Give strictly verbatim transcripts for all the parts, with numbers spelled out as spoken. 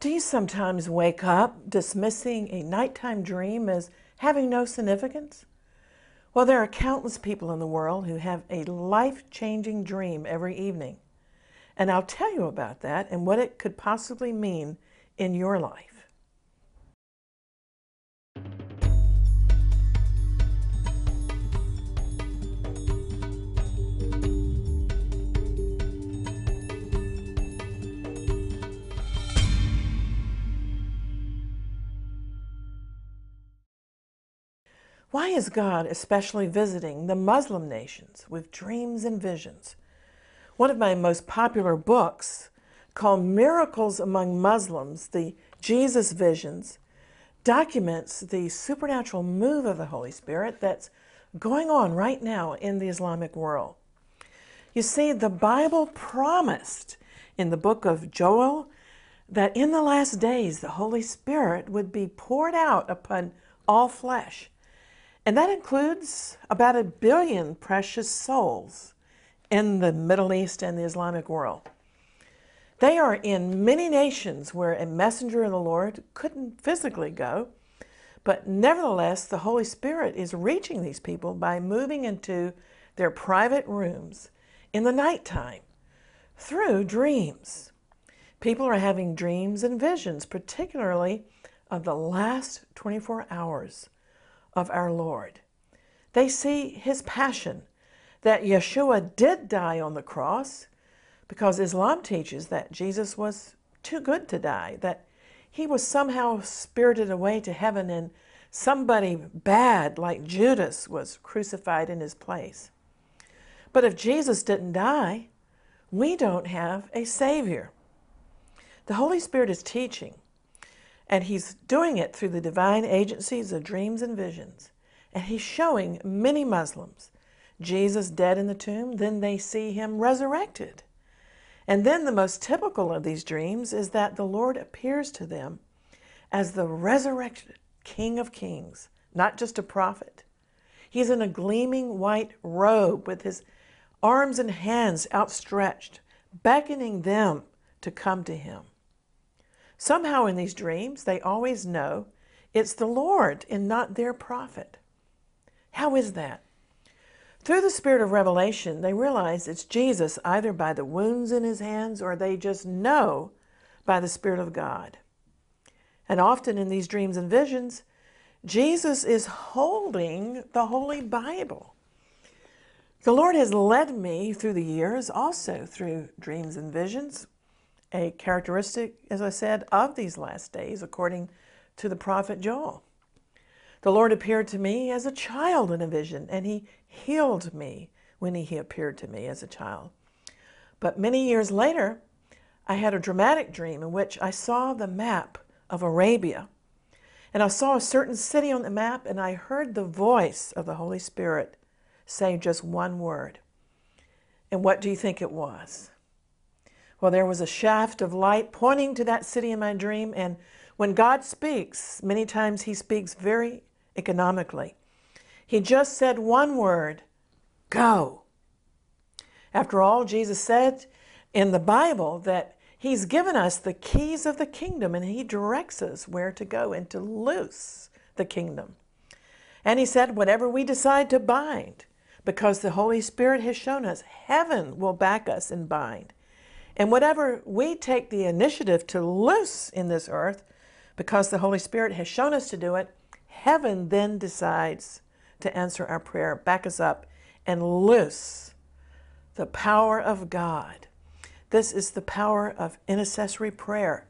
Do you sometimes wake up dismissing a nighttime dream as having no significance? Well, there are countless people in the world who have a life-changing dream every evening. And I'll tell you about that and what it could possibly mean in your life. Why is God especially visiting the Muslim nations with dreams and visions? One of my most popular books, called Miracles Among Muslims, the Jesus Visions, documents the supernatural move of the Holy Spirit that's going on right now in the Islamic world. You see, the Bible promised in the book of Joel that in the last days the Holy Spirit would be poured out upon all flesh. And that includes about a billion precious souls in the Middle East and the Islamic world. They are in many nations where a messenger of the Lord couldn't physically go, but nevertheless, the Holy Spirit is reaching these people by moving into their private rooms in the nighttime through dreams. People are having dreams and visions, particularly of the last twenty-four hours. Of our Lord. They see his passion, that Yeshua did die on the cross, because Islam teaches that Jesus was too good to die, that he was somehow spirited away to heaven and somebody bad like Judas was crucified in his place. But if Jesus didn't die, we don't have a Savior. The Holy Spirit is teaching, and he's doing it through the divine agencies of dreams and visions. And he's showing many Muslims Jesus dead in the tomb, then they see him resurrected. And then the most typical of these dreams is that the Lord appears to them as the resurrected King of Kings, not just a prophet. He's in a gleaming white robe with his arms and hands outstretched, beckoning them to come to him. Somehow in these dreams, they always know it's the Lord and not their prophet. How is that? Through the spirit of revelation, they realize it's Jesus either by the wounds in his hands or they just know by the Spirit of God. And often in these dreams and visions, Jesus is holding the Holy Bible. The Lord has led me through the years, also through dreams and visions, a characteristic, as I said, of these last days, according to the prophet Joel. The Lord appeared to me as a child in a vision, and he healed me when he appeared to me as a child. But many years later, I had a dramatic dream in which I saw the map of Arabia, and I saw a certain city on the map, and I heard the voice of the Holy Spirit say just one word. And what do you think it was? Well, there was a shaft of light pointing to that city in my dream, and when God speaks, many times he speaks very economically. He just said one word, go. After all, Jesus said in the Bible that he's given us the keys of the kingdom, and he directs us where to go and to loose the kingdom. And he said, whatever we decide to bind, because the Holy Spirit has shown us, heaven will back us and bind. And whatever we take the initiative to loose in this earth, because the Holy Spirit has shown us to do it, heaven then decides to answer our prayer, back us up, and loose the power of God. This is the power of intercessory prayer,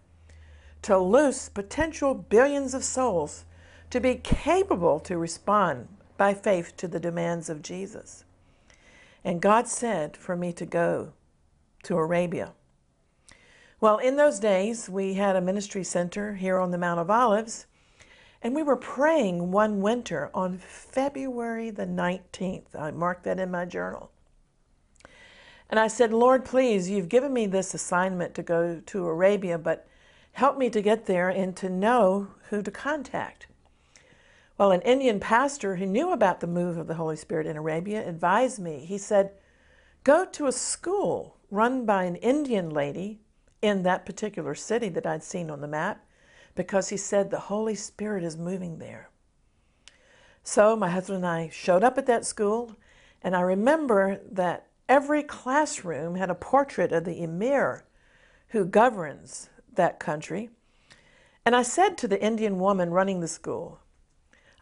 to loose potential billions of souls to be capable to respond by faith to the demands of Jesus. And God said for me to go to Arabia. Well, in those days, we had a ministry center here on the Mount of Olives, and we were praying one winter on February the nineteenth. I marked that in my journal. And I said, Lord, please, you've given me this assignment to go to Arabia, but help me to get there and to know who to contact. Well, an Indian pastor who knew about the move of the Holy Spirit in Arabia advised me. He said, go to a school run by an Indian lady in that particular city that I'd seen on the map, because he said the Holy Spirit is moving there. So my husband and I showed up at that school, and I remember that every classroom had a portrait of the emir who governs that country. And I said to the Indian woman running the school,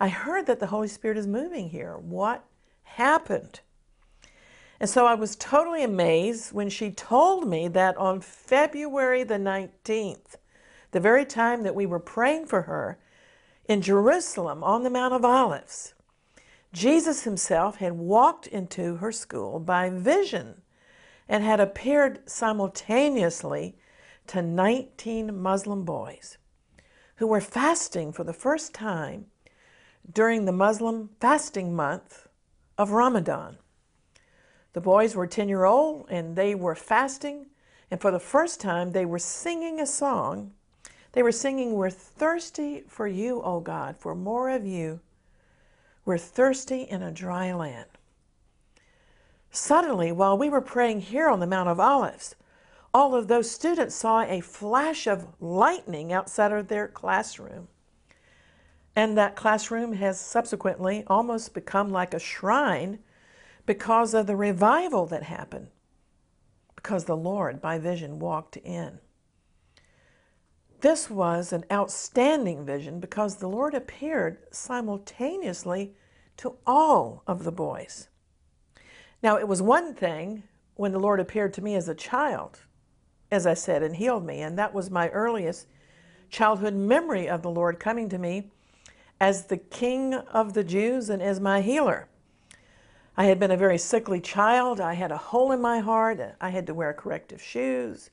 I heard that the Holy Spirit is moving here. What happened? And so I was totally amazed when she told me that on February the nineteenth, the very time that we were praying for her, in Jerusalem on the Mount of Olives, Jesus himself had walked into her school by vision and had appeared simultaneously to nineteen Muslim boys who were fasting for the first time during the Muslim fasting month of Ramadan. The boys were ten years old and they were fasting, and for the first time they were singing a song. They were singing, "We're thirsty for you, O God, for more of you. We're thirsty in a dry land." Suddenly, while we were praying here on the Mount of Olives, all of those students saw a flash of lightning outside of their classroom. And that classroom has subsequently almost become like a shrine because of the revival that happened, because the Lord, by vision, walked in. This was an outstanding vision because the Lord appeared simultaneously to all of the boys. Now, it was one thing when the Lord appeared to me as a child, as I said, and healed me, and that was my earliest childhood memory of the Lord coming to me as the King of the Jews and as my healer. I had been a very sickly child. I had a hole in my heart. I had to wear corrective shoes.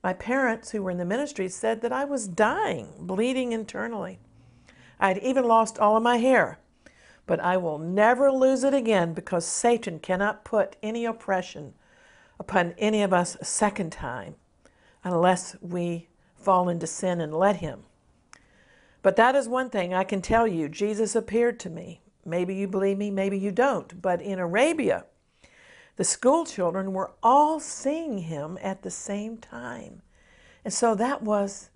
My parents, who were in the ministry, said that I was dying, bleeding internally. I had even lost all of my hair, but I will never lose it again because Satan cannot put any oppression upon any of us a second time unless we fall into sin and let him. But that is one thing I can tell you. Jesus appeared to me. Maybe you believe me, maybe you don't, but in Arabia, the school children were all seeing him at the same time. And so that was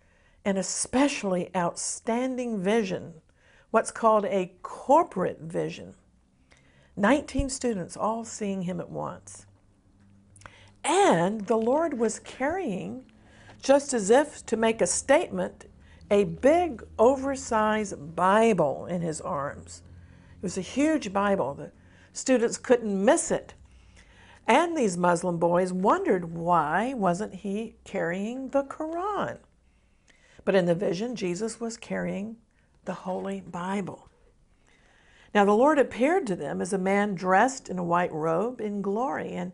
an especially outstanding vision, what's called a corporate vision. nineteen students all seeing him at once. And the Lord was carrying, just as if to make a statement, a big oversized Bible in his arms. It was a huge Bible. The students couldn't miss it. And these Muslim boys wondered, why wasn't he carrying the Quran? But in the vision, Jesus was carrying the Holy Bible. Now the Lord appeared to them as a man dressed in a white robe in glory, and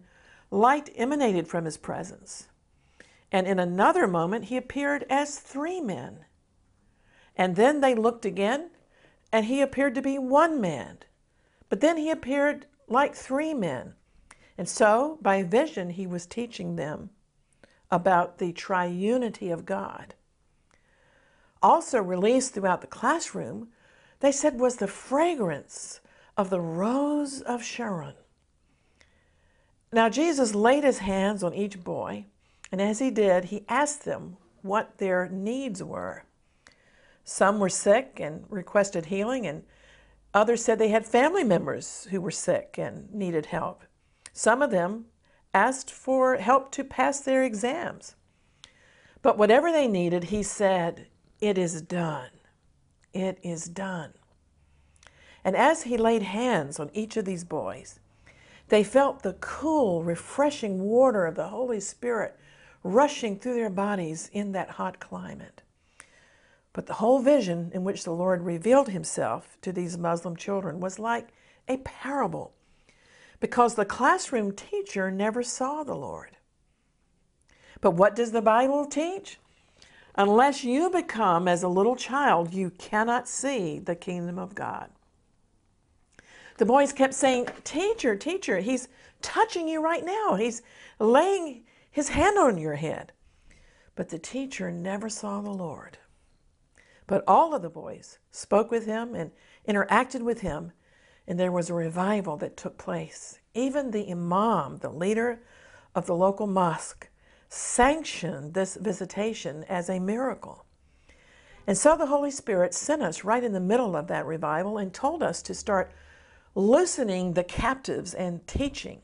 light emanated from his presence. And in another moment, he appeared as three men. And then they looked again, and he appeared to be one man. But then he appeared like three men. And so, by vision, he was teaching them about the triunity of God. Also released throughout the classroom, they said, was the fragrance of the rose of Sharon. Now, Jesus laid his hands on each boy, and as he did, he asked them what their needs were. Some were sick and requested healing, and others said they had family members who were sick and needed help. Some of them asked for help to pass their exams. But whatever they needed, he said, "It is done. It is done." And as he laid hands on each of these boys, they felt the cool, refreshing water of the Holy Spirit rushing through their bodies in that hot climate. But the whole vision in which the Lord revealed himself to these Muslim children was like a parable, because the classroom teacher never saw the Lord. But what does the Bible teach? Unless you become as a little child, you cannot see the kingdom of God. The boys kept saying, "Teacher, teacher, he's touching you right now. He's laying his hand on your head." But the teacher never saw the Lord. But all of the boys spoke with him and interacted with him, and there was a revival that took place. Even the imam, the leader of the local mosque, sanctioned this visitation as a miracle. And so the Holy Spirit sent us right in the middle of that revival and told us to start loosening the captives and teaching.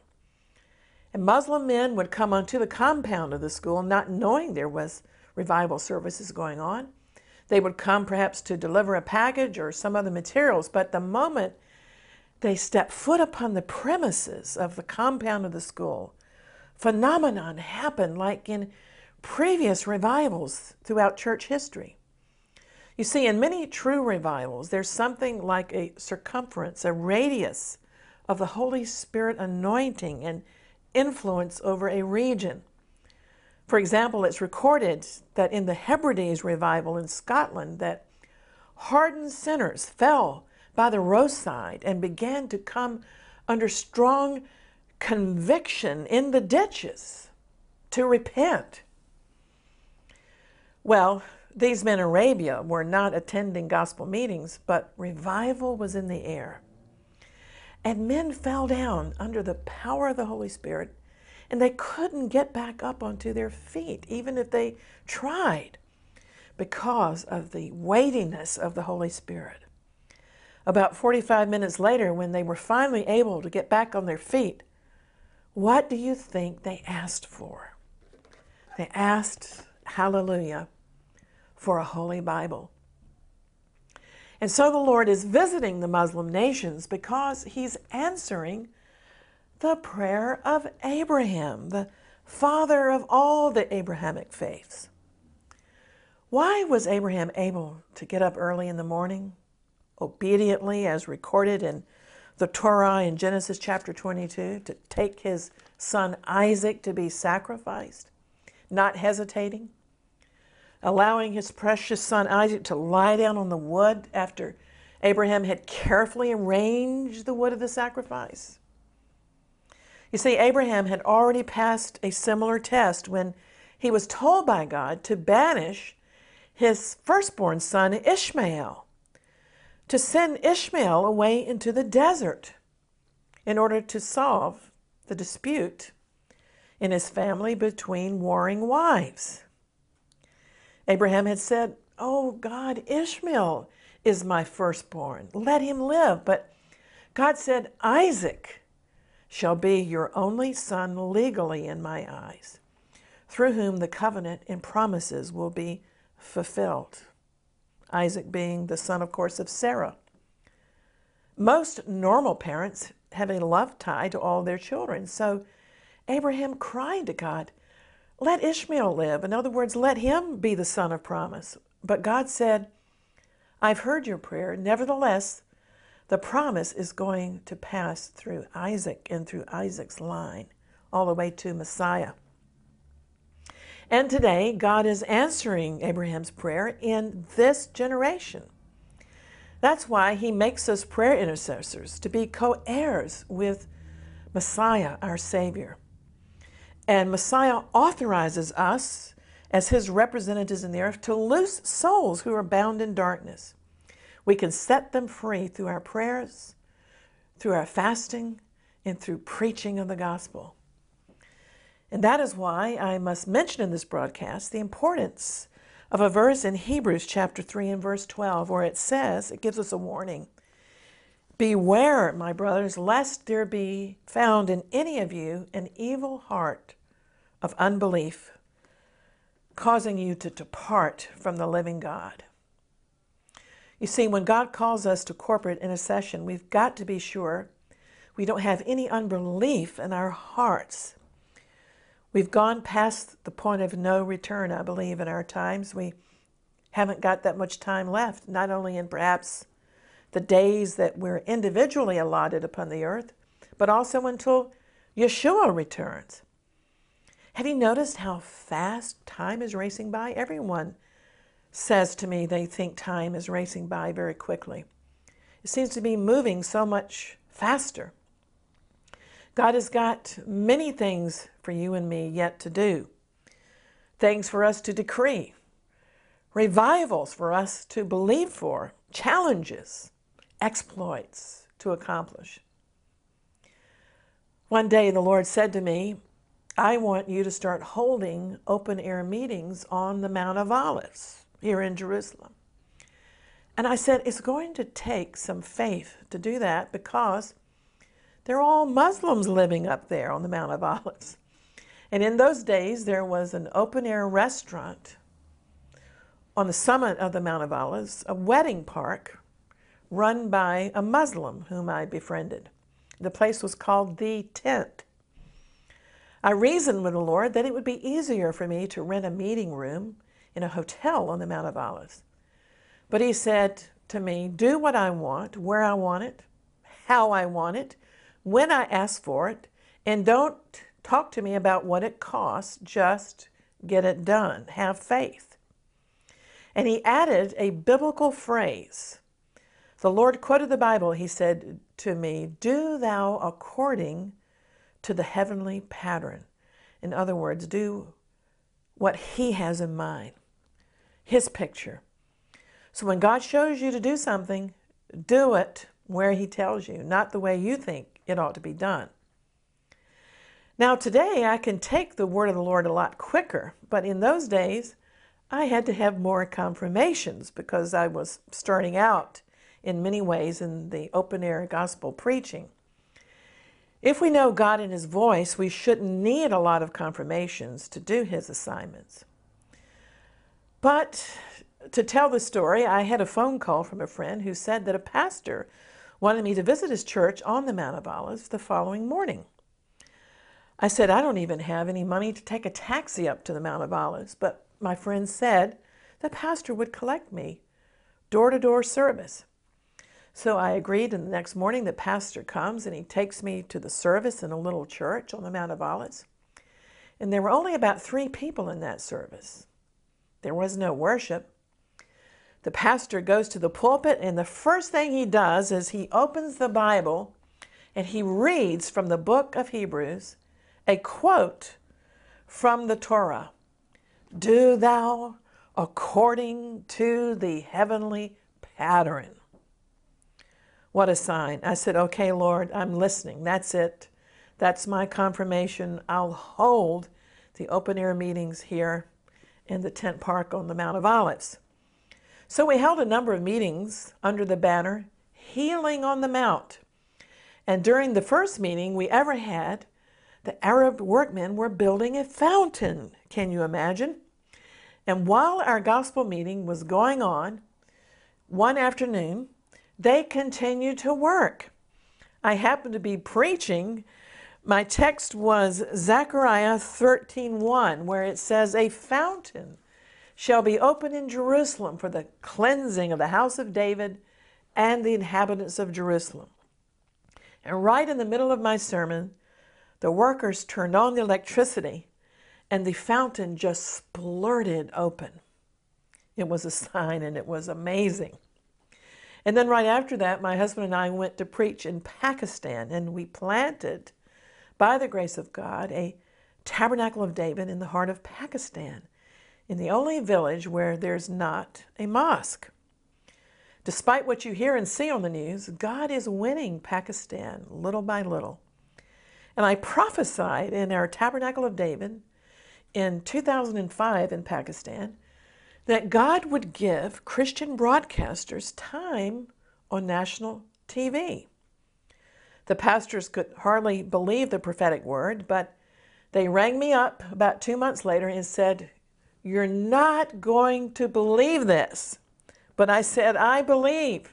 And Muslim men would come onto the compound of the school not knowing there was revival services going on. They would come perhaps to deliver a package or some other materials, but the moment they stepped foot upon the premises of the compound of the school, phenomenon happened like in previous revivals throughout church history. You see, in many true revivals, there's something like a circumference, a radius of the Holy Spirit anointing and influence over a region. For example, it's recorded that in the Hebrides revival in Scotland that hardened sinners fell by the roadside and began to come under strong conviction in the ditches to repent. Well, these men in Arabia were not attending gospel meetings, but revival was in the air. And men fell down under the power of the Holy Spirit, and they couldn't get back up onto their feet, even if they tried, because of the weightiness of the Holy Spirit. About forty-five minutes later, when they were finally able to get back on their feet, what do you think they asked for? They asked, hallelujah, for a Holy Bible. And so the Lord is visiting the Muslim nations because He's answering the prayer of Abraham, the father of all the Abrahamic faiths. Why was Abraham able to get up early in the morning, obediently as recorded in the Torah in Genesis chapter twenty-two, to take his son Isaac to be sacrificed, not hesitating? Allowing his precious son Isaac to lie down on the wood after Abraham had carefully arranged the wood of the sacrifice. You see, Abraham had already passed a similar test when he was told by God to banish his firstborn son Ishmael, to send Ishmael away into the desert in order to solve the dispute in his family between warring wives. Abraham had said, "Oh God, Ishmael is my firstborn. Let him live." But God said, "Isaac shall be your only son legally in my eyes, through whom the covenant and promises will be fulfilled." Isaac being the son, of course, of Sarah. Most normal parents have a love tie to all their children. So Abraham cried to God, "Let Ishmael live." In other words, let him be the son of promise. But God said, "I've heard your prayer. Nevertheless, the promise is going to pass through Isaac and through Isaac's line, all the way to Messiah." And today, God is answering Abraham's prayer in this generation. That's why He makes us prayer intercessors, to be co-heirs with Messiah, our Savior. And Messiah authorizes us as His representatives in the earth to loose souls who are bound in darkness. We can set them free through our prayers, through our fasting, and through preaching of the gospel. And that is why I must mention in this broadcast the importance of a verse in Hebrews chapter three and verse twelve, where it says, it gives us a warning. "Beware, my brothers, lest there be found in any of you an evil heart of unbelief, causing you to depart from the living God." You see, when God calls us to corporate intercession, we've got to be sure we don't have any unbelief in our hearts. We've gone past the point of no return, I believe, in our times. We haven't got that much time left, not only in perhaps the days that we're individually allotted upon the earth, but also until Yeshua returns. Have you noticed how fast time is racing by? Everyone says to me they think time is racing by very quickly. It seems to be moving so much faster. God has got many things for you and me yet to do, things for us to decree, revivals for us to believe for, challenges, exploits to accomplish. One day the Lord said to me, I want you to start holding open-air meetings on the Mount of Olives here in Jerusalem. And I said, it's going to take some faith to do that because they're all Muslims living up there on the Mount of Olives. And in those days, there was an open-air restaurant on the summit of the Mount of Olives, a wedding park run by a Muslim whom I befriended. The place was called The Tent. I reasoned with the Lord that it would be easier for me to rent a meeting room in a hotel on the Mount of Olives. But he said to me, do what I want, where I want it, how I want it, when I ask for it, and don't talk to me about what it costs, just get it done, have faith. And he added a biblical phrase. The Lord quoted the Bible. He said to me, do thou according to the heavenly pattern. In other words, do what he has in mind, his picture. So when God shows you to do something, do it where he tells you, not the way you think it ought to be done. Now today I can take the word of the Lord a lot quicker, but in those days I had to have more confirmations because I was starting out in many ways in the open-air gospel preaching. If we know God and his voice, we shouldn't need a lot of confirmations to do his assignments. But to tell the story, I had a phone call from a friend who said that a pastor wanted me to visit his church on the Mount of Olives the following morning. I said, I don't even have any money to take a taxi up to the Mount of Olives, but my friend said the pastor would collect me, door-to-door service. So I agreed, and the next morning the pastor comes and he takes me to the service in a little church on the Mount of Olives. And there were only about three people in that service. There was no worship. The pastor goes to the pulpit, and the first thing he does is he opens the Bible and he reads from the book of Hebrews a quote from the Torah. Do thou according to the heavenly pattern. What a sign. I said, okay, Lord, I'm listening. That's it. That's my confirmation. I'll hold the open-air meetings here in the tent park on the Mount of Olives. So we held a number of meetings under the banner, Healing on the Mount. And during the first meeting we ever had, the Arab workmen were building a fountain. Can you imagine? And while our gospel meeting was going on one afternoon, they continued to work. I happened to be preaching. My text was Zechariah thirteen one, where it says, a fountain shall be opened in Jerusalem for the cleansing of the house of David and the inhabitants of Jerusalem. And right in the middle of my sermon, the workers turned on the electricity and the fountain just splurted open. It was a sign and it was amazing. And then right after that, my husband and I went to preach in Pakistan, and we planted, by the grace of God, a Tabernacle of David in the heart of Pakistan, in the only village where there's not a mosque. Despite what you hear and see on the news, God is winning Pakistan little by little. And I prophesied in our Tabernacle of David in two thousand five in Pakistan that God would give Christian broadcasters time on national T V. The pastors could hardly believe the prophetic word, but they rang me up about two months later and said, you're not going to believe this. But I said, I believe.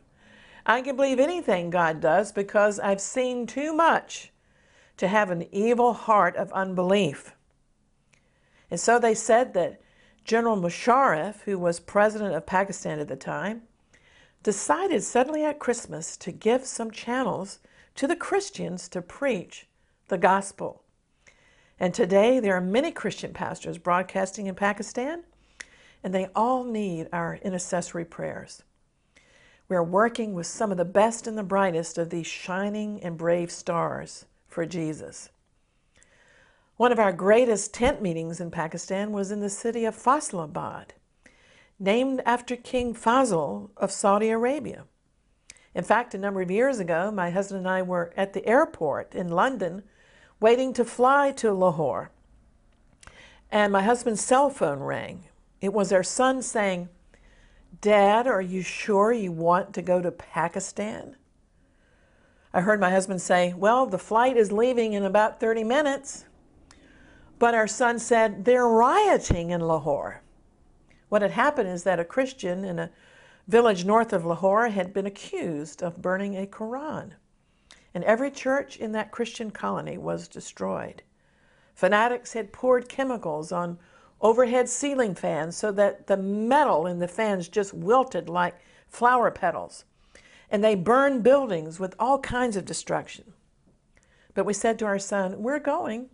I can believe anything God does because I've seen too much to have an evil heart of unbelief. And so they said that General Musharraf, who was president of Pakistan at the time, decided suddenly at Christmas to give some channels to the Christians to preach the gospel. And today there are many Christian pastors broadcasting in Pakistan, and they all need our intercessory prayers. We are working with some of the best and the brightest of these shining and brave stars for Jesus. One of our greatest tent meetings in Pakistan was in the city of Faisalabad, named after King Faisal of Saudi Arabia. In fact, a number of years ago, my husband and I were at the airport in London waiting to fly to Lahore and my husband's cell phone rang. It was our son saying, "Dad, are you sure you want to go to Pakistan?" I heard my husband say, "Well, the flight is leaving in about thirty minutes. But our son said, "They're rioting in Lahore." What had happened is that a Christian in a village north of Lahore had been accused of burning a Quran, and every church in that Christian colony was destroyed. Fanatics had poured chemicals on overhead ceiling fans so that the metal in the fans just wilted like flower petals, and they burned buildings with all kinds of destruction. But we said to our son, "We're going,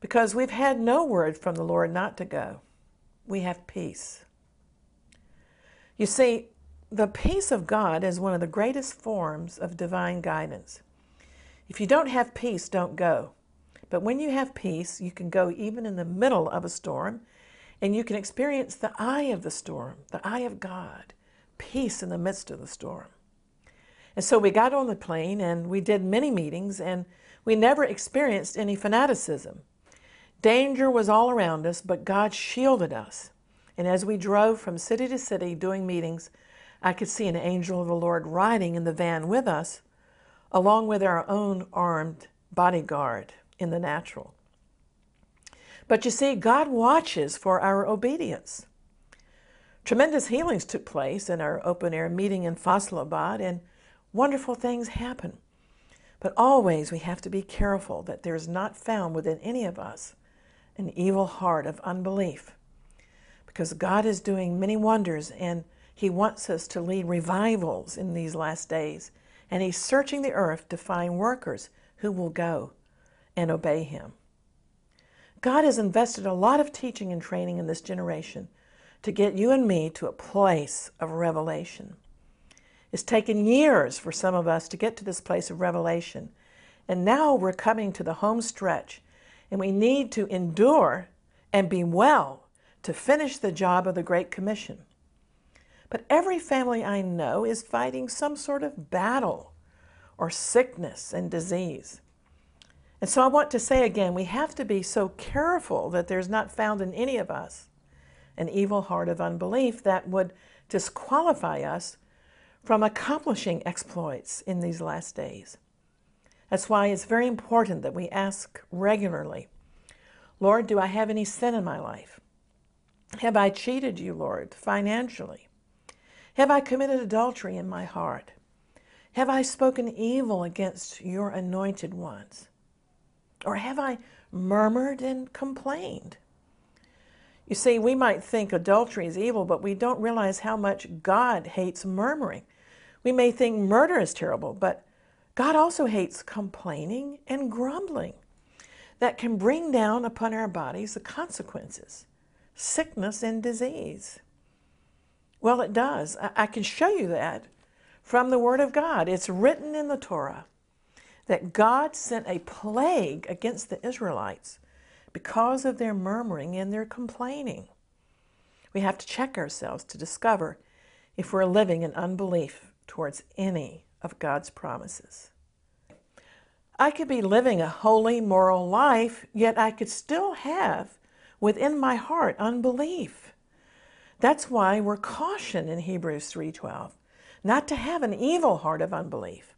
because we've had no word from the Lord not to go. We have peace." You see, the peace of God is one of the greatest forms of divine guidance. If you don't have peace, don't go. But when you have peace, you can go even in the middle of a storm, and you can experience the eye of the storm, the eye of God, peace in the midst of the storm. And so we got on the plane, and we did many meetings, and we never experienced any fanaticism. Danger was all around us, but God shielded us. And as we drove from city to city doing meetings, I could see an angel of the Lord riding in the van with us, along with our own armed bodyguard in the natural. But you see, God watches for our obedience. Tremendous healings took place in our open-air meeting in Faisalabad, and wonderful things happen. But always we have to be careful that there is not found within any of us an evil heart of unbelief, because God is doing many wonders, and He wants us to lead revivals in these last days, and He's searching the earth to find workers who will go and obey Him. God has invested a lot of teaching and training in this generation to get you and me to a place of revelation. It's taken years for some of us to get to this place of revelation, and now we're coming to the home stretch, and we need to endure and be well to finish the job of the Great Commission. But every family I know is fighting some sort of battle or sickness and disease. And so I want to say again, we have to be so careful that there's not found in any of us an evil heart of unbelief that would disqualify us from accomplishing exploits in these last days. That's why it's very important that we ask regularly, "Lord, do I have any sin in my life? Have I cheated you, Lord, financially? Have I committed adultery in my heart? Have I spoken evil against your anointed ones? Or have I murmured and complained?" You see, we might think adultery is evil, but we don't realize how much God hates murmuring. We may think murder is terrible, but God also hates complaining and grumbling that can bring down upon our bodies the consequences, sickness and disease. Well, it does. I can show you that from the Word of God. It's written in the Torah that God sent a plague against the Israelites because of their murmuring and their complaining. We have to check ourselves to discover if we're living in unbelief towards any of God's promises. I could be living a holy, moral life, yet I could still have within my heart unbelief. That's why we're cautioned in Hebrews three twelve not to have an evil heart of unbelief.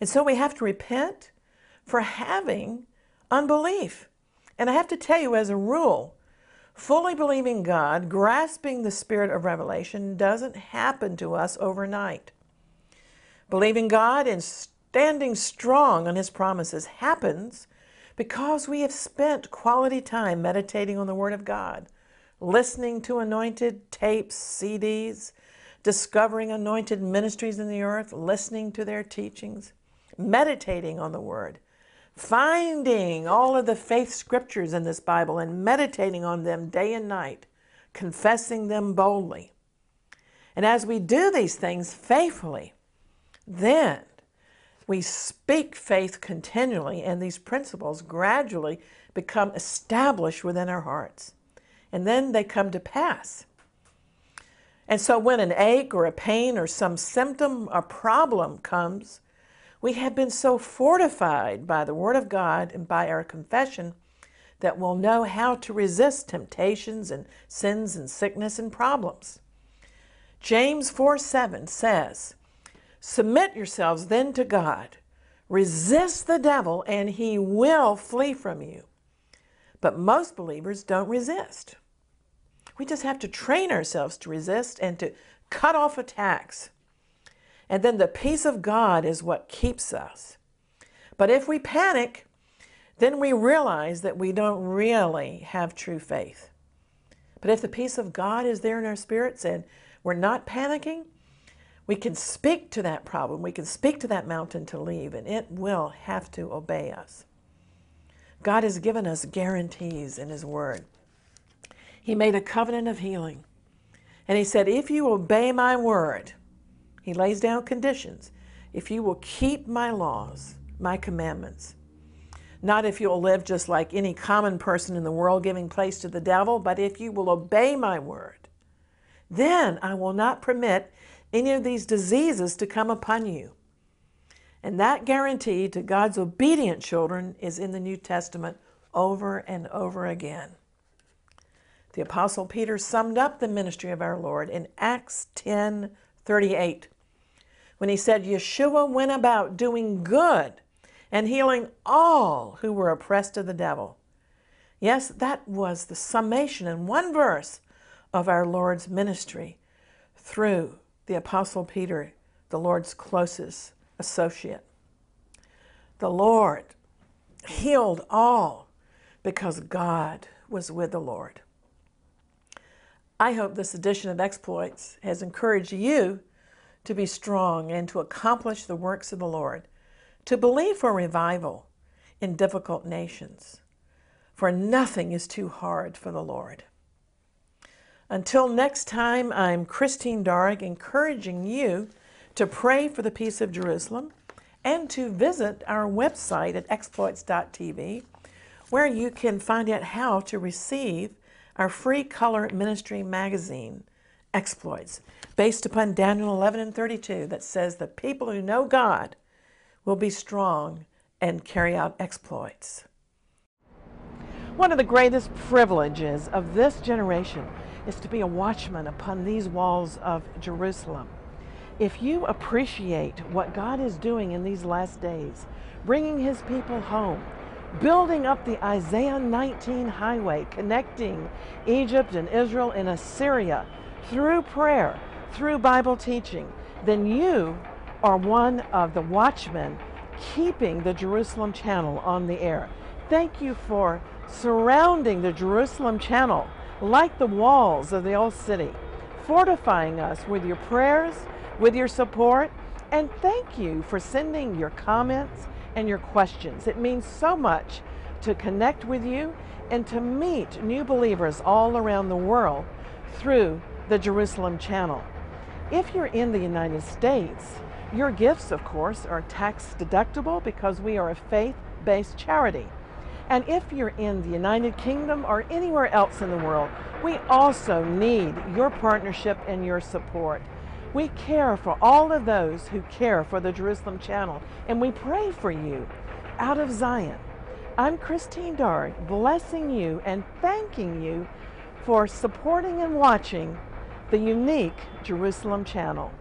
And so we have to repent for having unbelief. And I have to tell you, as a rule, fully believing God, grasping the spirit of revelation doesn't happen to us overnight. Believing God and standing strong on His promises happens because we have spent quality time meditating on the Word of God, listening to anointed tapes, C Ds, discovering anointed ministries in the earth, listening to their teachings, meditating on the Word, finding all of the faith scriptures in this Bible and meditating on them day and night, confessing them boldly. And as we do these things faithfully, then we speak faith continually, and these principles gradually become established within our hearts. And then they come to pass. And so when an ache or a pain or some symptom or problem comes, we have been so fortified by the Word of God and by our confession that will know how to resist temptations and sins and sickness and problems. James four seven says, "Submit yourselves then to God. Resist the devil, and he will flee from you." But most believers don't resist. We just have to train ourselves to resist and to cut off attacks. And then the peace of God is what keeps us. But if we panic, then we realize that we don't really have true faith. But if the peace of God is there in our spirits and we're not panicking, we can speak to that problem. We can speak to that mountain to leave, and it will have to obey us. God has given us guarantees in His Word. He made a covenant of healing. And He said, if you obey my word, He lays down conditions, if you will keep my laws, my commandments. Not if you'll live just like any common person in the world giving place to the devil, but if you will obey my word, then I will not permit any of these diseases to come upon you. And that guarantee to God's obedient children is in the New Testament over and over again. The Apostle Peter summed up the ministry of our Lord in Acts ten thirty-eight, when he said, "Yeshua went about doing good and healing all who were oppressed of the devil." Yes, that was the summation in one verse of our Lord's ministry through the Apostle Peter, the Lord's closest associate. The Lord healed all because God was with the Lord. I hope this edition of Exploits has encouraged you to be strong and to accomplish the works of the Lord, to believe for revival in difficult nations, for nothing is too hard for the Lord. Until next time, I'm Christine Darg, encouraging you to pray for the peace of Jerusalem and to visit our website at exploits dot t v, where you can find out how to receive our free color ministry magazine, Exploits, based upon Daniel eleven and thirty-two, that says the people who know God will be strong and carry out exploits. One of the greatest privileges of this generation is to be a watchman upon these walls of Jerusalem. If you appreciate what God is doing in these last days, bringing His people home, building up the Isaiah nineteen highway, connecting Egypt and Israel and Assyria through prayer, through Bible teaching, then you are one of the watchmen keeping the Jerusalem Channel on the air. Thank you for surrounding the Jerusalem Channel like the walls of the old city, fortifying us with your prayers, with your support, and thank you for sending your comments and your questions. It means so much to connect with you and to meet new believers all around the world through the Jerusalem Channel. If you're in the United States, your gifts, of course, are tax deductible because we are a faith-based charity. And if you're in the United Kingdom or anywhere else in the world, we also need your partnership and your support. We care for all of those who care for the Jerusalem Channel, and we pray for you out of Zion. I'm Christine Darg, blessing you and thanking you for supporting and watching the unique Jerusalem Channel.